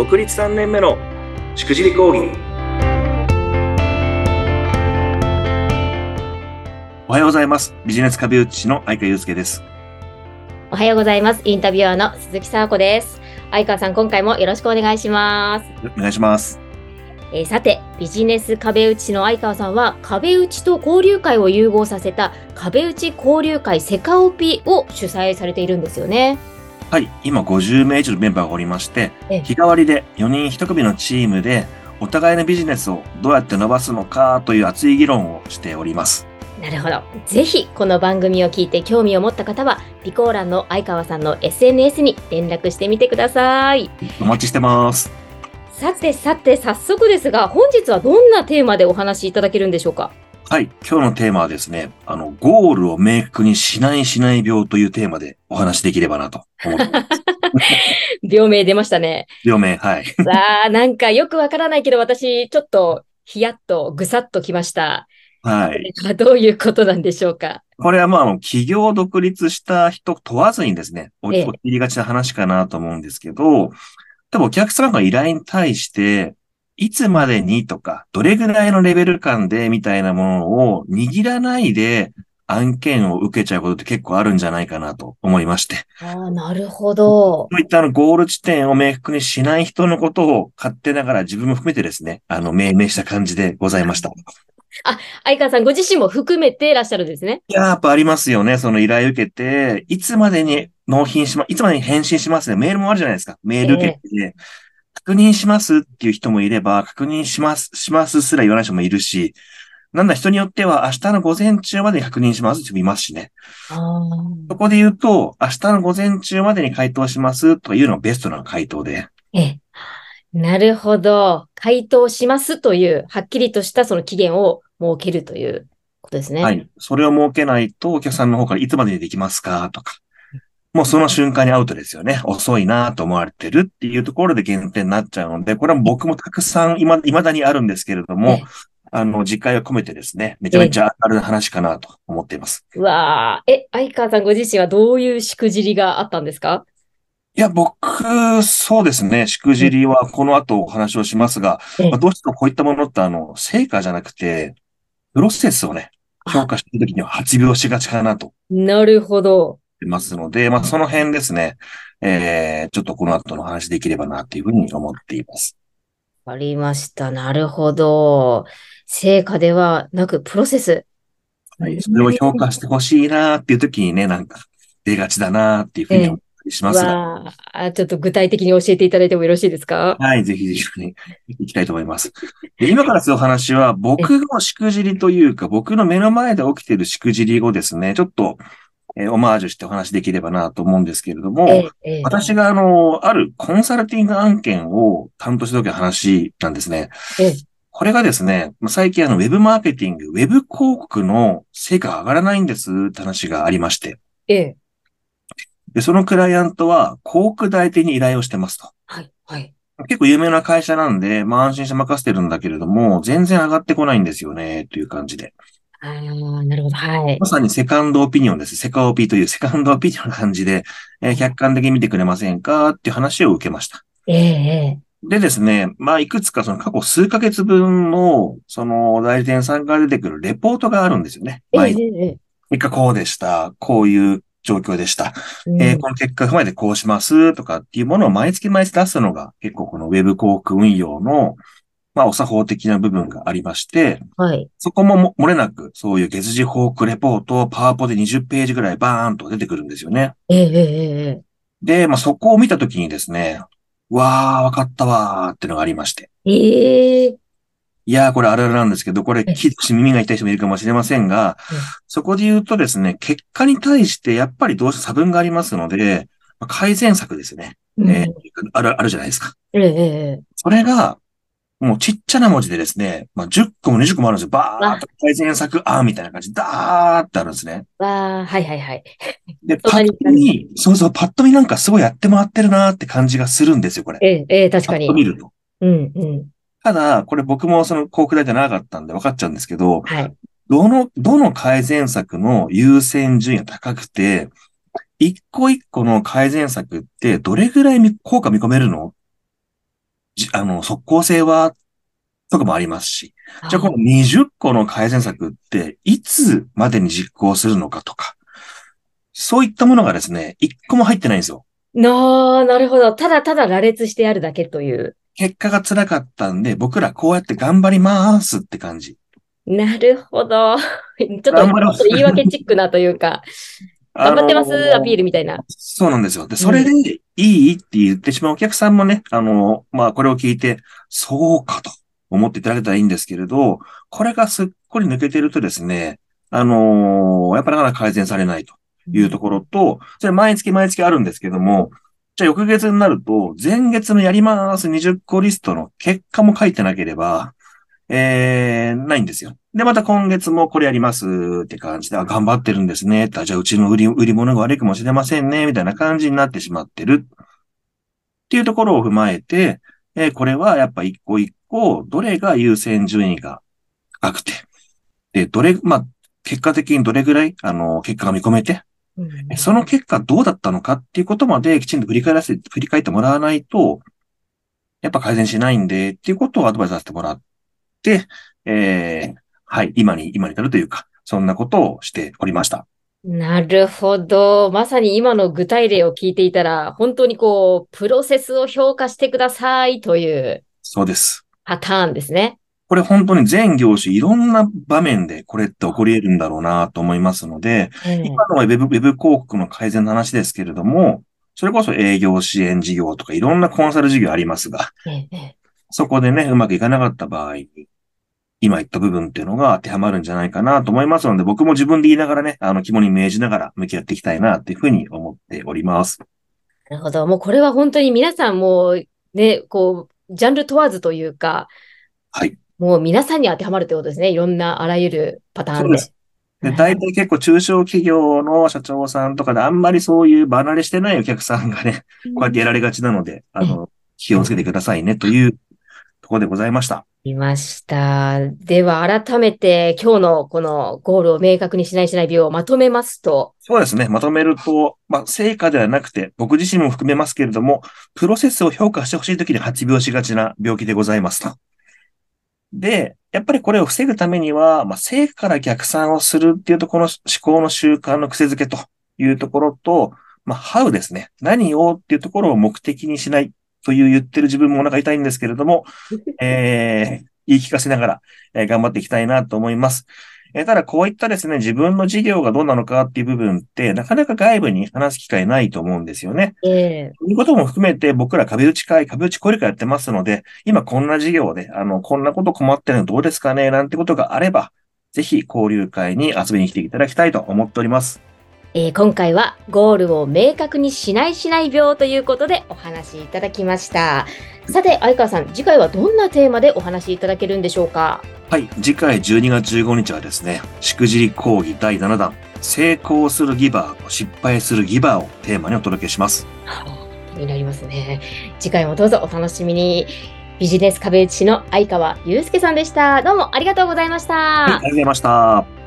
独立3年目のしくじり講義。おはようございます。ビジネス壁打ちの相川祐介です。おはようございます。インタビュアーの鈴木紗和子です。相川さん、今回もよろしくお願いします。お願いします。さて、ビジネス壁打ちの相川さんは、壁打ちと交流会を融合させた壁打ち交流会セカオピを主催されているんですよね。はい、今50名以上のメンバーがおりまして、日替わりで4人1組のチームでお互いのビジネスをどうやって伸ばすのかという熱い議論をしております。なるほど。ぜひこの番組を聞いて興味を持った方は、備考欄の相川さんの SNS に連絡してみてください。お待ちしてます。さて早速ですが、本日はどんなテーマでお話しいただけるんでしょうか。はい、今日のテーマはですね、ゴールを明確にしない病というテーマでお話しできればなと思っています。病名出ましたね。病名、はい。わあ、なんかよくわからないけど、私ちょっとヒヤッとぐさっときました。はい。どういうことなんでしょうか。これは企業を独立した人問わずにですね、陥りがちな話かなと思うんですけど、多分お客様の依頼に対して、いつまでにとか、どれぐらいのレベル感でみたいなものを握らないで案件を受けちゃうことって結構あるんじゃないかなと思いまして。あ、なるほど。そういったゴール地点を明確にしない人のことを勝手ながら自分も含めてですね、命名した感じでございました。あ、相川さんご自身も含めていらっしゃるんですね。いや、やっぱありますよね。その依頼受けて、いつまでに納品します、いつまでに返信しますね。メールもあるじゃないですか。メール受けて、確認しますっていう人もいれば、確認しますすら言わない人もいるし、なんだ、人によっては明日の午前中までに確認しますって人もいますしね。そこで言うと、明日の午前中までに回答しますというのがベストな回答で。なるほど。回答しますという、はっきりとしたその期限を設けるということですね。はい。それを設けないと、お客さんの方からいつまでにできますかとか。もうその瞬間にアウトですよね。遅いなと思われてるっていうところで減点になっちゃうので、これは僕もたくさん未だにあるんですけれども、実感を込めてですね、めちゃめちゃある話かなと思っています。うわー。相川さんご自身はどういうしくじりがあったんですか？いや、僕、そうですね。しくじりはこの後お話をしますが、どうしてもこういったものって成果じゃなくて、プロセスをね、評価しているときには発病しがちかなと。なるほど。ますので、その辺ですね、ちょっとこの後の話できればなというふうに思っています。わかりました。なるほど。成果ではなくプロセス。はい。それを評価してほしいなっていうときにね、なんか出がちだなっていうふうに思ったりしますが、ちょっと具体的に教えていただいてもよろしいですか？はい。ぜひぜひ、ね、いきたいと思います。今からする話は、僕のしくじりというか、僕の目の前で起きているしくじりをですね、ちょっとオマージュしてお話できればなと思うんですけれども、私があるコンサルティング案件を担当した時の話なんですね。これがですね、最近ウェブマーケティング、ウェブ広告の成果が上がらないんですって話がありまして、でそのクライアントは広告代理に依頼をしてますと。はい。結構有名な会社なんで、安心して任せてるんだけれども、全然上がってこないんですよね、という感じで。なるほど。はい。まさにセカンドオピニオンです。セカオピというセカンドオピニオンの感じで、客観的に見てくれませんかっていう話を受けました。でですね、いくつかその過去数ヶ月分の、その代理店さんから出てくるレポートがあるんですよね。3日こうでした。こういう状況でした。この結果踏まえてこうしますとかっていうものを毎月毎月出すのが結構このウェブ広告運用のお作法的な部分がありまして、そこも漏れなく、そういう月次報告レポートをパワポで20ページぐらいバーンと出てくるんですよね。で、そこを見たときにですね、わかったわーってのがありまして。いやー、これあるあるなんですけど、これ聞いて耳が痛い人もいるかもしれませんが、そこで言うとですね、結果に対してやっぱりどうして差分がありますので、改善策ですね。あるじゃないですか。それが、もうちっちゃな文字でですね、10個も20個もあるんですよ。バーっと改善策、みたいな感じ、ダーってあるんですね。で、パッと見、パッと見なんかすごいやってもらってるなーって感じがするんですよ、これ。確かに。パッと見ると。ただ、これ僕もその広告代じゃなかったんで分かっちゃうんですけど、どの改善策の優先順位が高くて、一個一個の改善策ってどれぐらい効果見込めるの即効性は、とかもありますし。じゃあこの20個の改善策って、いつまでに実行するのかとか、そういったものがですね、1個も入ってないんですよ。なるほど。ただただ羅列してあるだけという。結果が辛かったんで、僕らこうやって頑張りますって感じ。なるほど。ちょっと言い訳チックなというか、頑張ってますアピールみたいな。そうなんですよ。で、それでいいって言ってしまうお客さんもね、これを聞いて、そうかと思っていただけたらいいんですけれど、これがすっこり抜けてるとですね、やっぱりなかなか改善されないというところと、それ毎月毎月あるんですけども、じゃあ翌月になると、前月のやります20個リストの結果も書いてなければ、ないんですよ。で、また今月もこれやりますって感じで、頑張ってるんですね。じゃあうちの売り物が悪いかもしれませんね、みたいな感じになってしまってる。っていうところを踏まえて、これはやっぱ一個一個、どれが優先順位が高くて、で、結果的にどれぐらい、結果が見込めて、その結果どうだったのかっていうことまできちんと振り返ってもらわないと、やっぱ改善しないんで、っていうことをアドバイスさせてもらって、今に至るというか、そんなことをしておりました。なるほど。まさに今の具体例を聞いていたら、本当にプロセスを評価してくださいという。そうです。パターンですね。これ本当に全業種いろんな場面でこれって起こり得るんだろうなと思いますので、今のはウェブ広告の改善の話ですけれども、それこそ営業支援事業とかいろんなコンサル事業ありますが、そこでね、うまくいかなかった場合に、今言った部分っていうのが当てはまるんじゃないかなと思いますので、僕も自分で言いながらね、肝に銘じながら向き合っていきたいなというふうに思っております。なるほど。もうこれは本当に皆さんもうね、ジャンル問わずというか、はい。もう皆さんに当てはまるということですね。いろんなあらゆるパターンで。そうです。で、大体結構中小企業の社長さんとかであんまりそういう離れしてないお客さんがね、こうやってやられがちなので、気をつけてくださいねというところでございました。いました。では改めて今日のこのゴールを明確にしない美容をまとめますと。そうですね。まとめると、成果ではなくて僕自身も含めますけれども、プロセスを評価してほしいときに発病しがちな病気でございますと。で、やっぱりこれを防ぐためには、成果から逆算をするっていうところの思考の習慣の癖づけというところと、how ですね。何をっていうところを目的にしない。という言ってる自分もお腹痛いんですけれども、言い聞かせながら、頑張っていきたいなと思います。ただこういったですね、自分の事業がどうなのかっていう部分って、なかなか外部に話す機会ないと思うんですよね。ということも含めて僕ら壁打ち交流会やってますので、今こんな事業で、こんなこと困ってるのどうですかねなんてことがあれば、ぜひ交流会に遊びに来ていただきたいと思っております。今回はゴールを明確にしない病ということでお話しいただきました。さて、相川さん、次回はどんなテーマでお話しいただけるんでしょうか？はい、次回12月15日はですね、しくじり講義第7弾、成功するギバーと失敗するギバーをテーマにお届けします。気になりますね。次回もどうぞお楽しみに。ビジネス壁打ちの相川雄介さんでした。どうもありがとうございました。はい、ありがとうございました。